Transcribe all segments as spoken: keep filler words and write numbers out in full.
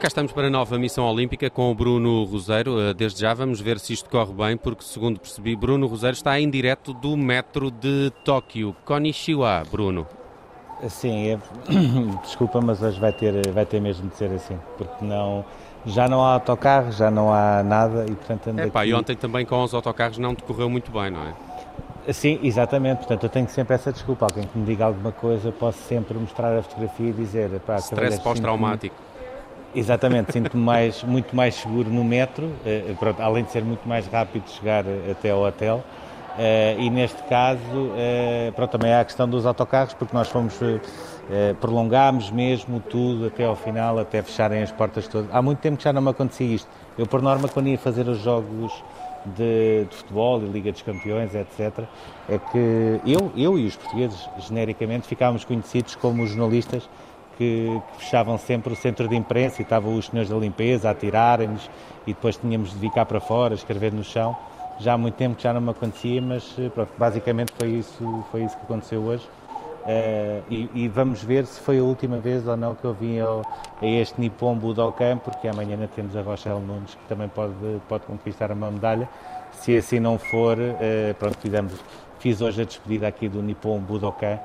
cá estamos para a nova missão olímpica com o Bruno Roseiro. Desde já vamos ver se isto corre bem, porque segundo percebi, Bruno Roseiro está em direto do metro de Tóquio. Konnichiwa, Bruno. Sim, é... desculpa, mas hoje vai ter, vai ter mesmo de ser assim, porque não... já não há autocarro, já não há nada e portanto... É pá, aqui... e ontem também com os autocarros não decorreu muito bem, não é? Sim, exatamente, portanto eu tenho sempre essa desculpa, alguém que me diga alguma coisa, posso sempre mostrar a fotografia e dizer... Pá, stress pós-traumático. Exatamente, sinto-me mais, muito mais seguro no metro, eh, pronto, além de ser muito mais rápido chegar até ao hotel, eh, e neste caso, eh, pronto, também há a questão dos autocarros, porque nós fomos, eh, prolongámos mesmo tudo até ao final, até fecharem as portas todas. Há muito tempo que já não me acontecia isto. Eu, por norma, quando ia fazer os jogos de, de futebol e Liga dos Campeões, etcétera, é que eu, eu e os portugueses, genericamente, ficávamos conhecidos como jornalistas que fechavam sempre o centro de imprensa e estavam os senhores da limpeza a tirarem-nos e depois tínhamos de vir cá para fora, escrever no chão. Já há muito tempo que já não me acontecia, mas pronto, basicamente foi isso, foi isso que aconteceu hoje. Uh, e, e vamos ver se foi a última vez ou não que eu vim ao, a este Nippon Budokan, porque amanhã ainda temos a Rochelle Nunes, que também pode, pode conquistar uma medalha. Se assim não for, uh, pronto, fizemos, fiz hoje a despedida aqui do Nippon Budokan,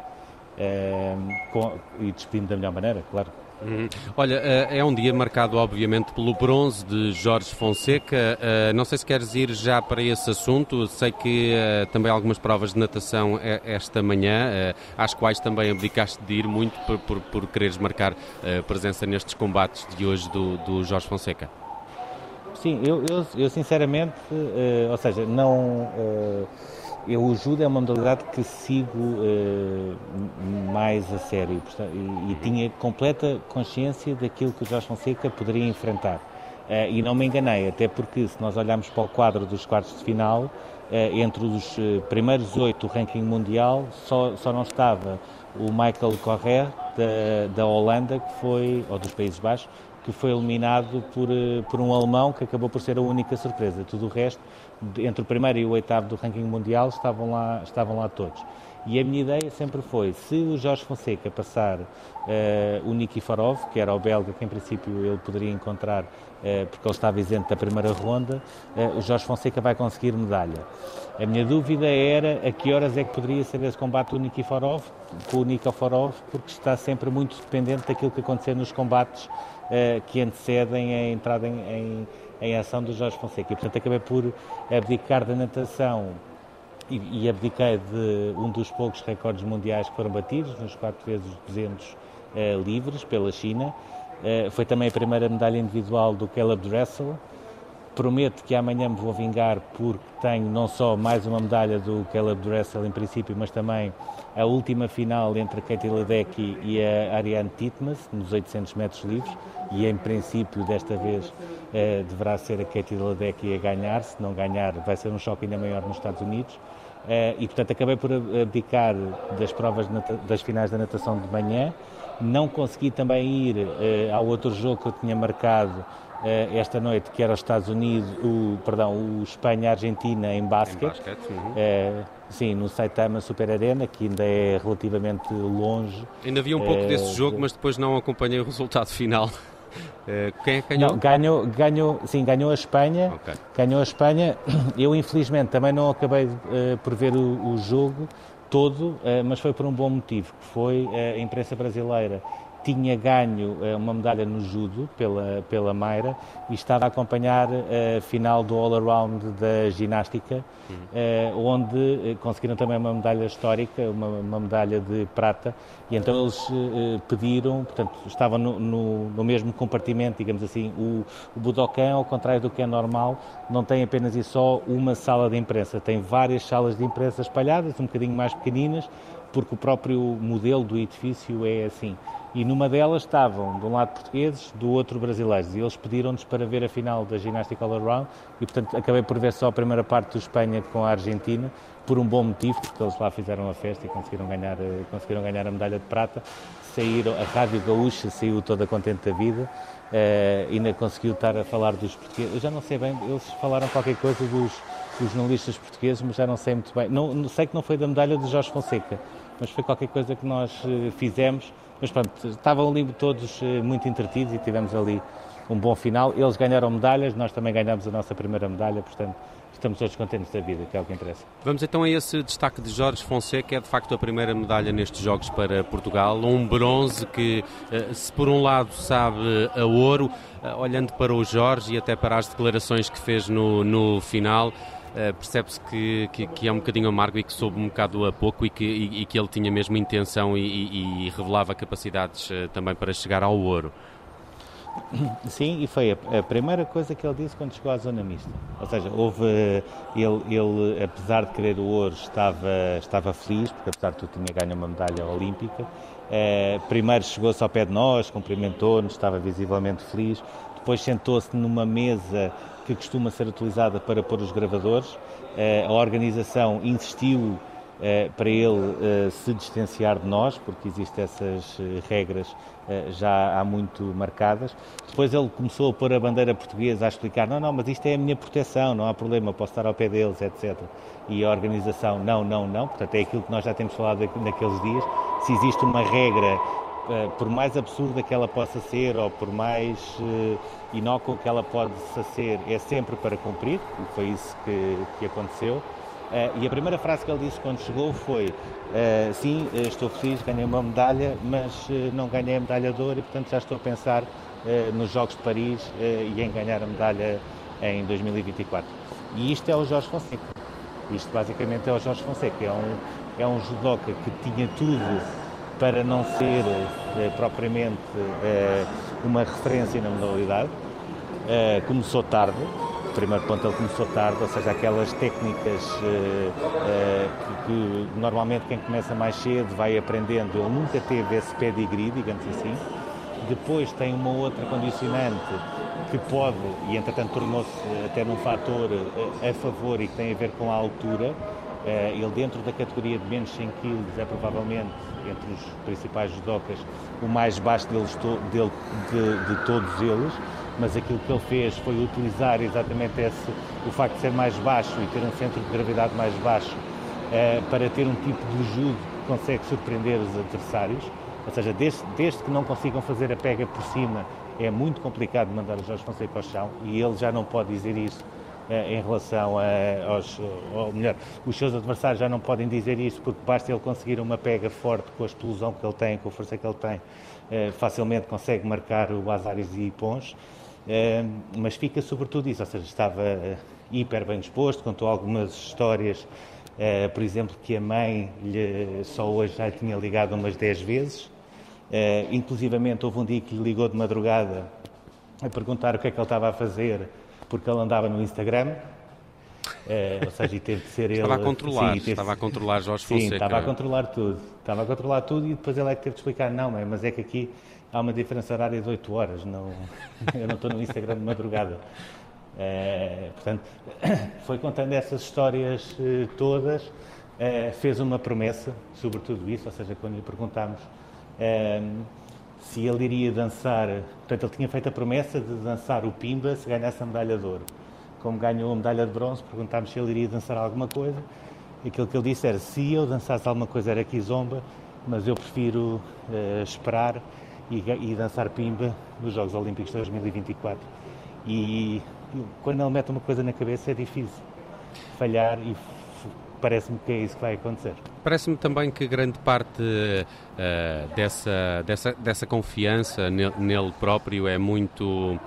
Uh, com, e despedindo da melhor maneira, claro. Uhum. Olha, uh, é um dia marcado obviamente pelo bronze de Jorge Fonseca. Uh, não sei se queres ir já para esse assunto. Sei que uh, também algumas provas de natação esta manhã, uh, às quais também abdicaste de ir muito por, por, por quereres marcar uh, presença nestes combates de hoje do, do Jorge Fonseca. Sim, eu, eu, eu sinceramente, uh, ou seja, não... Uh, Eu, o judo é uma modalidade que sigo uh, mais a sério e, e tinha completa consciência daquilo que o Jorge Fonseca poderia enfrentar. Uh, e não me enganei, até porque se nós olharmos para o quadro dos quartos de final, uh, entre os uh, primeiros oito do ranking mundial, só, só não estava o Michael Correia da, da Holanda, que foi, ou dos Países Baixos, que foi eliminado por, por um alemão, que acabou por ser a única surpresa. Tudo o resto, entre o primeiro e o oitavo do ranking mundial, estavam lá, estavam lá todos. E a minha ideia sempre foi, se o Jorge Fonseca passar uh, o Nikiforov, que era o belga, que em princípio ele poderia encontrar, uh, porque ele estava isento da primeira ronda, uh, o Jorge Fonseca vai conseguir medalha. A minha dúvida era a que horas é que poderia ser esse combate do Nikiforov, com o Nikiforov, porque está sempre muito dependente daquilo que acontecer nos combates uh, que antecedem a entrada em, em, em ação do Jorge Fonseca. E, portanto, acabei por abdicar da natação. E, e abdiquei de um dos poucos recordes mundiais que foram batidos, nos quatro vezes duzentos uh, livres, pela China. Uh, foi também a primeira medalha individual do Caleb Dressel. Prometo que amanhã me vou vingar, porque tenho não só mais uma medalha do Caleb Dressel em princípio, mas também a última final entre a Katie Ledecky e a Ariarne Titmus, nos oitocentos metros livres, e em princípio desta vez uh, deverá ser a Katie Ledecky a ganhar. Se não ganhar, vai ser um choque ainda maior nos Estados Unidos. Uh, e portanto acabei por abdicar das provas das finais da natação de manhã. Não consegui também ir uh, ao outro jogo que eu tinha marcado uh, esta noite, que era os Estados Unidos, o, perdão, o Espanha-Argentina em basquete, uhum. uh, sim, no Saitama Super Arena, que ainda é relativamente longe. Ainda vi um pouco uh, desse jogo, mas depois não acompanhei o resultado final. Quem ganhou? Não, ganhou, ganhou, sim, ganhou a Espanha, okay. ganhou a Espanha, eu infelizmente também não acabei uh, por ver o, o jogo todo, uh, mas foi por um bom motivo, que foi uh, a imprensa brasileira tinha ganho uh, uma medalha no judo pela, pela Mayra e estava a acompanhar a uh, final do all-around da ginástica, uhum. uh, onde uh, conseguiram também uma medalha histórica, uma, uma medalha de prata, e então eles uh, pediram, portanto, estavam no, no, no mesmo compartimento, digamos assim. O, o Budokan, ao contrário do que é normal, não tem apenas e só uma sala de imprensa, tem várias salas de imprensa espalhadas, um bocadinho mais pequeninas, porque o próprio modelo do edifício é assim. E numa delas estavam, de um lado portugueses, do outro brasileiros, e eles pediram-nos para ver a final da ginástica all-around, e portanto acabei por ver só a primeira parte do Espanha com a Argentina, por um bom motivo, porque eles lá fizeram a festa e conseguiram ganhar, conseguiram ganhar a medalha de prata. Saíram, a Rádio Gaúcha saiu toda contente da vida, uh, ainda conseguiu estar a falar dos portugueses, eu já não sei bem, eles falaram qualquer coisa dos, dos jornalistas portugueses, mas já não sei muito bem, não, não sei que não foi da medalha de Jorge Fonseca, mas foi qualquer coisa que nós fizemos, mas pronto, estavam ali todos muito entretidos e tivemos ali um bom final. Eles ganharam medalhas, nós também ganhamos a nossa primeira medalha, portanto estamos todos contentes da vida, que é o que interessa. Vamos então a esse destaque de Jorge Fonseca, que é de facto a primeira medalha nestes Jogos para Portugal, um bronze que, se por um lado sabe a ouro, olhando para o Jorge e até para as declarações que fez no, no final, Uh, percebe-se que, que, que é um bocadinho amargo e que soube um bocado a pouco e que, e, e que ele tinha mesmo intenção e, e, e revelava capacidades uh, também para chegar ao ouro. Sim, e foi a, a primeira coisa que ele disse quando chegou à zona mista. Ou seja, houve, ele, ele apesar de querer o ouro, estava, estava feliz, porque apesar de tudo tinha ganho uma medalha olímpica. Uh, primeiro chegou-se ao pé de nós, cumprimentou-nos, estava visivelmente feliz. Depois sentou-se numa mesa que costuma ser utilizada para pôr os gravadores. A organização insistiu para ele se distanciar de nós, porque existem essas regras já há muito marcadas. Depois ele começou a pôr a bandeira portuguesa, a explicar, não, não, mas isto é a minha proteção, não há problema, posso estar ao pé deles, etcétera. E a organização, não, não, não, portanto é aquilo que nós já temos falado naqueles dias, se existe uma regra, por mais absurda que ela possa ser ou por mais uh, inócua que ela possa ser, é sempre para cumprir, e foi isso que, que aconteceu. Uh, e a primeira frase que ele disse quando chegou foi uh, sim, estou feliz, ganhei uma medalha, mas uh, não ganhei a medalha de ouro e portanto já estou a pensar uh, nos Jogos de Paris uh, e em ganhar a medalha em dois mil e vinte e quatro. E isto é o Jorge Fonseca, isto basicamente é o Jorge Fonseca, é um, é um judoca que tinha tudo para não ser eh, propriamente eh, uma referência na modalidade. Eh, começou tarde, no primeiro ponto ele começou tarde, ou seja, aquelas técnicas eh, eh, que, que normalmente quem começa mais cedo vai aprendendo, ele nunca teve esse pedigree, digamos assim. Depois tem uma outra condicionante que pode, e entretanto tornou-se até num fator a, a favor e que tem a ver com a altura. Uh, ele dentro da categoria de menos cem quilos é provavelmente, entre os principais judocas, o mais baixo deles to, dele, de, de todos eles, mas aquilo que ele fez foi utilizar exatamente esse, o facto de ser mais baixo e ter um centro de gravidade mais baixo uh, para ter um tipo de judo que consegue surpreender os adversários, ou seja, desde, desde que não consigam fazer a pega por cima, é muito complicado mandar o Jorge Fonseca ao chão e ele já não pode dizer isso. Em relação a, aos, ou melhor, os seus adversários já não podem dizer isso porque basta ele conseguir uma pega forte com a explosão que ele tem, com a força que ele tem, eh, facilmente consegue marcar o Azares e Pons, eh, mas fica sobretudo isso, ou seja, estava eh, hiper bem disposto, contou algumas histórias, eh, por exemplo, que a mãe lhe, só hoje já lhe tinha ligado umas dez vezes, eh, inclusivamente houve um dia que lhe ligou de madrugada a perguntar o que é que ele estava a fazer, porque ele andava no Instagram, é, ou seja, e teve de ser estava ele... A controlar, sim, teve, estava a controlar Jorge Fonseca. Sim, estava a controlar tudo, estava a controlar tudo e depois ele é que teve de explicar, não mãe, mas é que aqui há uma diferença horária de oito horas, não, eu não estou no Instagram de madrugada. É, portanto, foi contando essas histórias todas, é, fez uma promessa sobre tudo isso, ou seja, quando lhe perguntámos... É, se ele iria dançar, portanto ele tinha feito a promessa de dançar o Pimba se ganhasse a medalha de ouro. Como ganhou a medalha de bronze, perguntámos se ele iria dançar alguma coisa. Aquilo que ele disse era, se eu dançasse alguma coisa era Kizomba, mas eu prefiro uh, esperar e, e dançar Pimba nos Jogos Olímpicos de dois mil e vinte e quatro. E, e quando ele mete uma coisa na cabeça é difícil falhar e parece-me que é isso que vai acontecer. Parece-me também que grande parte uh, dessa, dessa, dessa confiança nele, nele próprio é muito, uh,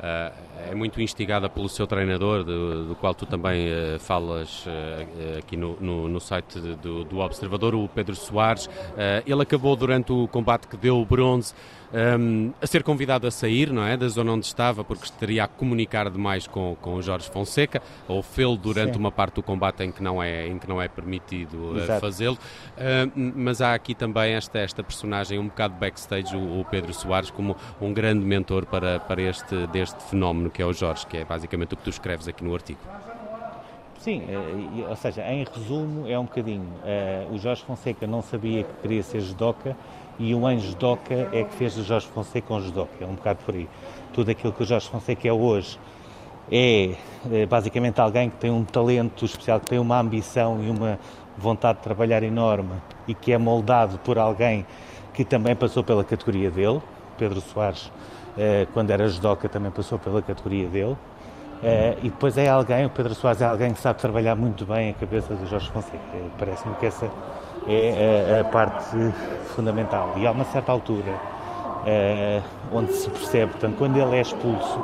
é muito instigada pelo seu treinador, do, do qual tu também uh, falas uh, aqui no, no, no site do, do Observador, o Pedro Soares. Uh, ele acabou durante o combate que deu o bronze um, a ser convidado a sair, não é, da zona onde estava, porque estaria a comunicar demais com, com o Jorge Fonseca, ou fê-lo durante Sim. uma parte do combate em que não é, em que não é permitido uh, fazê-lo. Uh, mas há aqui também esta, esta personagem um bocado backstage, o, o Pedro Soares, como um grande mentor para, para este deste fenómeno que é o Jorge, que é basicamente o que tu escreves aqui no artigo. Sim, ou seja, em resumo é um bocadinho, uh, o Jorge Fonseca não sabia que queria ser judoca e o ex-judoca é que fez o Jorge Fonseca um judoca, é um bocado por aí. Tudo aquilo que o Jorge Fonseca é hoje é, é basicamente alguém que tem um talento especial, que tem uma ambição e uma vontade de trabalhar enorme e que é moldado por alguém que também passou pela categoria dele. Pedro Soares uh, quando era judoca também passou pela categoria dele. Uh, e depois é alguém, o Pedro Soares é alguém que sabe trabalhar muito bem a cabeça do Jorge Fonseca. Parece-me que essa é a, a parte fundamental. E há uma certa altura uh, onde se percebe, portanto, quando ele é expulso,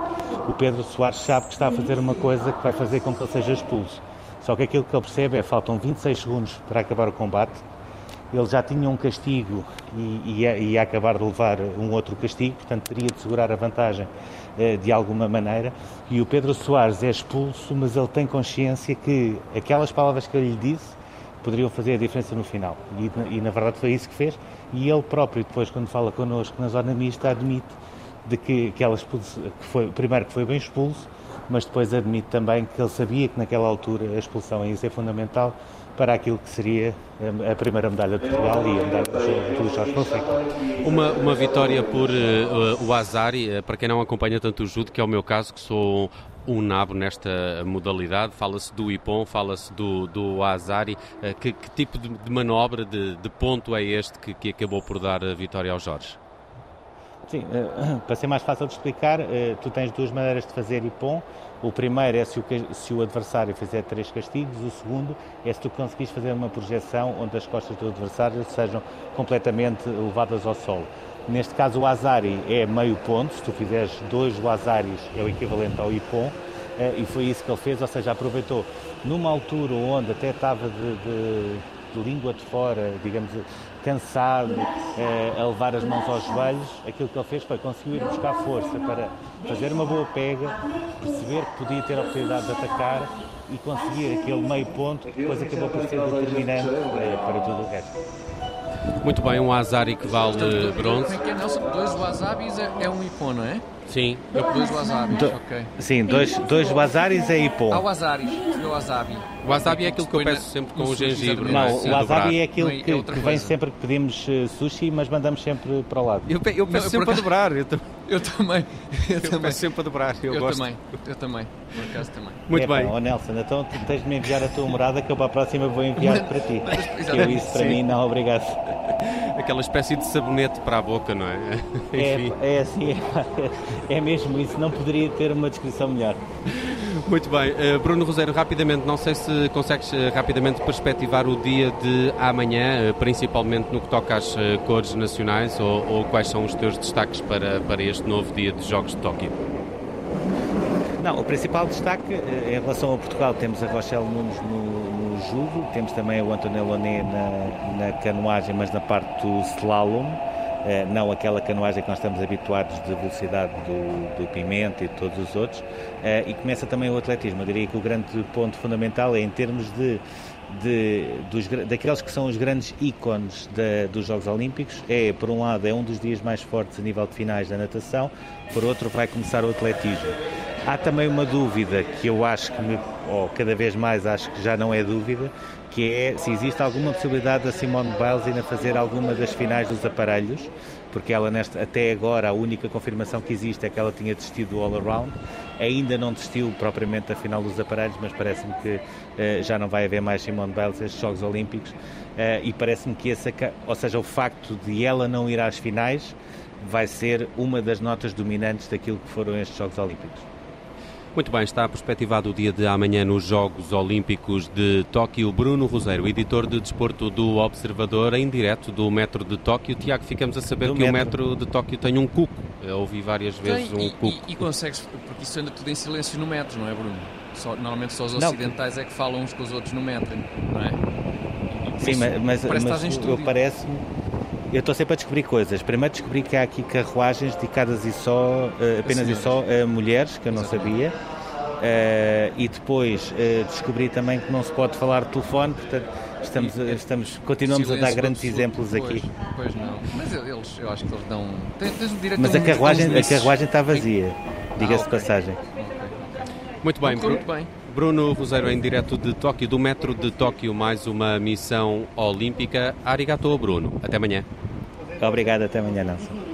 o Pedro Soares sabe que está a fazer uma coisa que vai fazer com que ele seja expulso. Só que aquilo que ele percebe é que faltam vinte e seis segundos para acabar o combate, ele já tinha um castigo e, e ia, ia acabar de levar um outro castigo, portanto teria de segurar a vantagem eh, de alguma maneira, e o Pedro Soares é expulso, mas ele tem consciência que aquelas palavras que ele lhe disse poderiam fazer a diferença no final, e, e na verdade foi isso que fez, e ele próprio depois quando fala connosco na zona mista admite de que, que, ela expulso, que foi, primeiro que foi bem expulso, mas depois admite também que ele sabia que naquela altura a expulsão ia ser fundamental para aquilo que seria a primeira medalha de Portugal e a medalha do Jorge Fonseca. Uma, uma vitória por uh, o Azari, uh, para quem não acompanha tanto o judo, que é o meu caso, que sou um nabo nesta modalidade, fala-se do Ippon, fala-se do, do Azari, uh, que, que tipo de, de manobra, de, de ponto é este que, que acabou por dar a vitória ao Jorge? Sim, uh, para ser mais fácil de explicar, uh, tu tens duas maneiras de fazer Ippon. O primeiro é se o, se o adversário fizer três castigos, o segundo é se tu conseguires fazer uma projeção onde as costas do adversário sejam completamente levadas ao solo. Neste caso o Azari é meio ponto, se tu fizeres dois Azaris é o equivalente ao Ippon, uh, e foi isso que ele fez, ou seja, aproveitou numa altura onde até estava de, de, de língua de fora, digamos, cansado, eh, a levar as mãos aos joelhos, aquilo que ele fez foi conseguir buscar força para fazer uma boa pega, perceber que podia ter a oportunidade de atacar e conseguir aquele meio ponto que depois acabou por ser determinante eh, para tudo o resto. Muito bem, um Azari que vale bronze. Dois wasabis é um Ippon, não é? Sim. Dois wasabis, do, ok. Sim, dois, dois wasaris é Ippon. Há wasaris, o wasabi. O wasabi é aquilo que eu peço sempre com o gengibre. Não, o wasabi é aquilo que, que vem sempre que pedimos sushi, mas mandamos sempre para o lado. Eu, pe- eu peço não, sempre eu a dobrar. Eu, t- eu também. Eu, eu também. peço sempre a dobrar. Eu, eu gosto. também. Eu também. No acaso também. Muito é, bem. Ó oh Nelson, então tu tens de me enviar a tua morada que eu para a próxima vou enviar para ti. Eu isso para Sim. mim não, obrigado. Aquela espécie de sabonete para a boca, não é? Enfim. É, é assim, é, é mesmo isso, não poderia ter uma descrição melhor. Muito bem, uh, Bruno Roseiro, rapidamente, não sei se consegues uh, rapidamente perspectivar o dia de amanhã, uh, principalmente no que toca às uh, cores nacionais, ou, ou quais são os teus destaques para, para este novo dia de Jogos de Tóquio? Não, o principal destaque uh, em relação a Portugal, temos a Rochelle Nunes no judo, temos também o António Loné na, na canoagem, mas na parte do slalom, eh, não aquela canoagem que nós estamos habituados de velocidade do, do Pimenta e de todos os outros, eh, e começa também o atletismo. Eu diria que o grande ponto fundamental é em termos de, de dos, daqueles que são os grandes ícones da, dos Jogos Olímpicos, é, por um lado, é um dos dias mais fortes a nível de finais da natação, por outro vai começar o atletismo. Há também uma dúvida que eu acho que me, ou cada vez mais acho que já não é dúvida, que é se existe alguma possibilidade da Simone Biles ainda fazer alguma das finais dos aparelhos, porque ela nesta, até agora a única confirmação que existe é que ela tinha desistido do all-around, ainda não desistiu propriamente da final dos aparelhos, mas parece-me que eh, já não vai haver mais Simone Biles estes Jogos Olímpicos, eh, e parece-me que essa, ou seja, o facto de ela não ir às finais vai ser uma das notas dominantes daquilo que foram estes Jogos Olímpicos. Muito bem, está perspectivado o dia de amanhã nos Jogos Olímpicos de Tóquio. Bruno Roseiro, editor de desporto do Observador, em direto do Metro de Tóquio. Tiago, ficamos a saber do que metro. O Metro de Tóquio tem um cuco. Eu ouvi várias vezes tem, um e, cuco. E, e consegues, porque isso anda tudo em silêncio no metro, não é, Bruno? Só, normalmente só os ocidentais não. É que falam uns com os outros no metro, não é? E, sim, isso, mas, parece mas, mas eu parece-me... Eu estou sempre a descobrir coisas. Primeiro descobri que há aqui carruagens dedicadas e só, uh, apenas e só a uh, mulheres, que eu não sabia. Uh, e depois uh, descobri também que não se pode falar de telefone, portanto estamos, e, estamos, continuamos a dar grandes exemplos pois, aqui. Pois não, mas eles, eu acho que eles dão... Tem, tem direito mas a, um carruagem, a carruagem está vazia, diga-se de ah, okay. passagem. Okay, okay. Muito bem, Bruno. Muito bem. Bruno Roseiro em direto de Tóquio, do Metro de Tóquio, mais uma missão olímpica. Arigato, Bruno. Até amanhã. Obrigado, até amanhã, Nelson.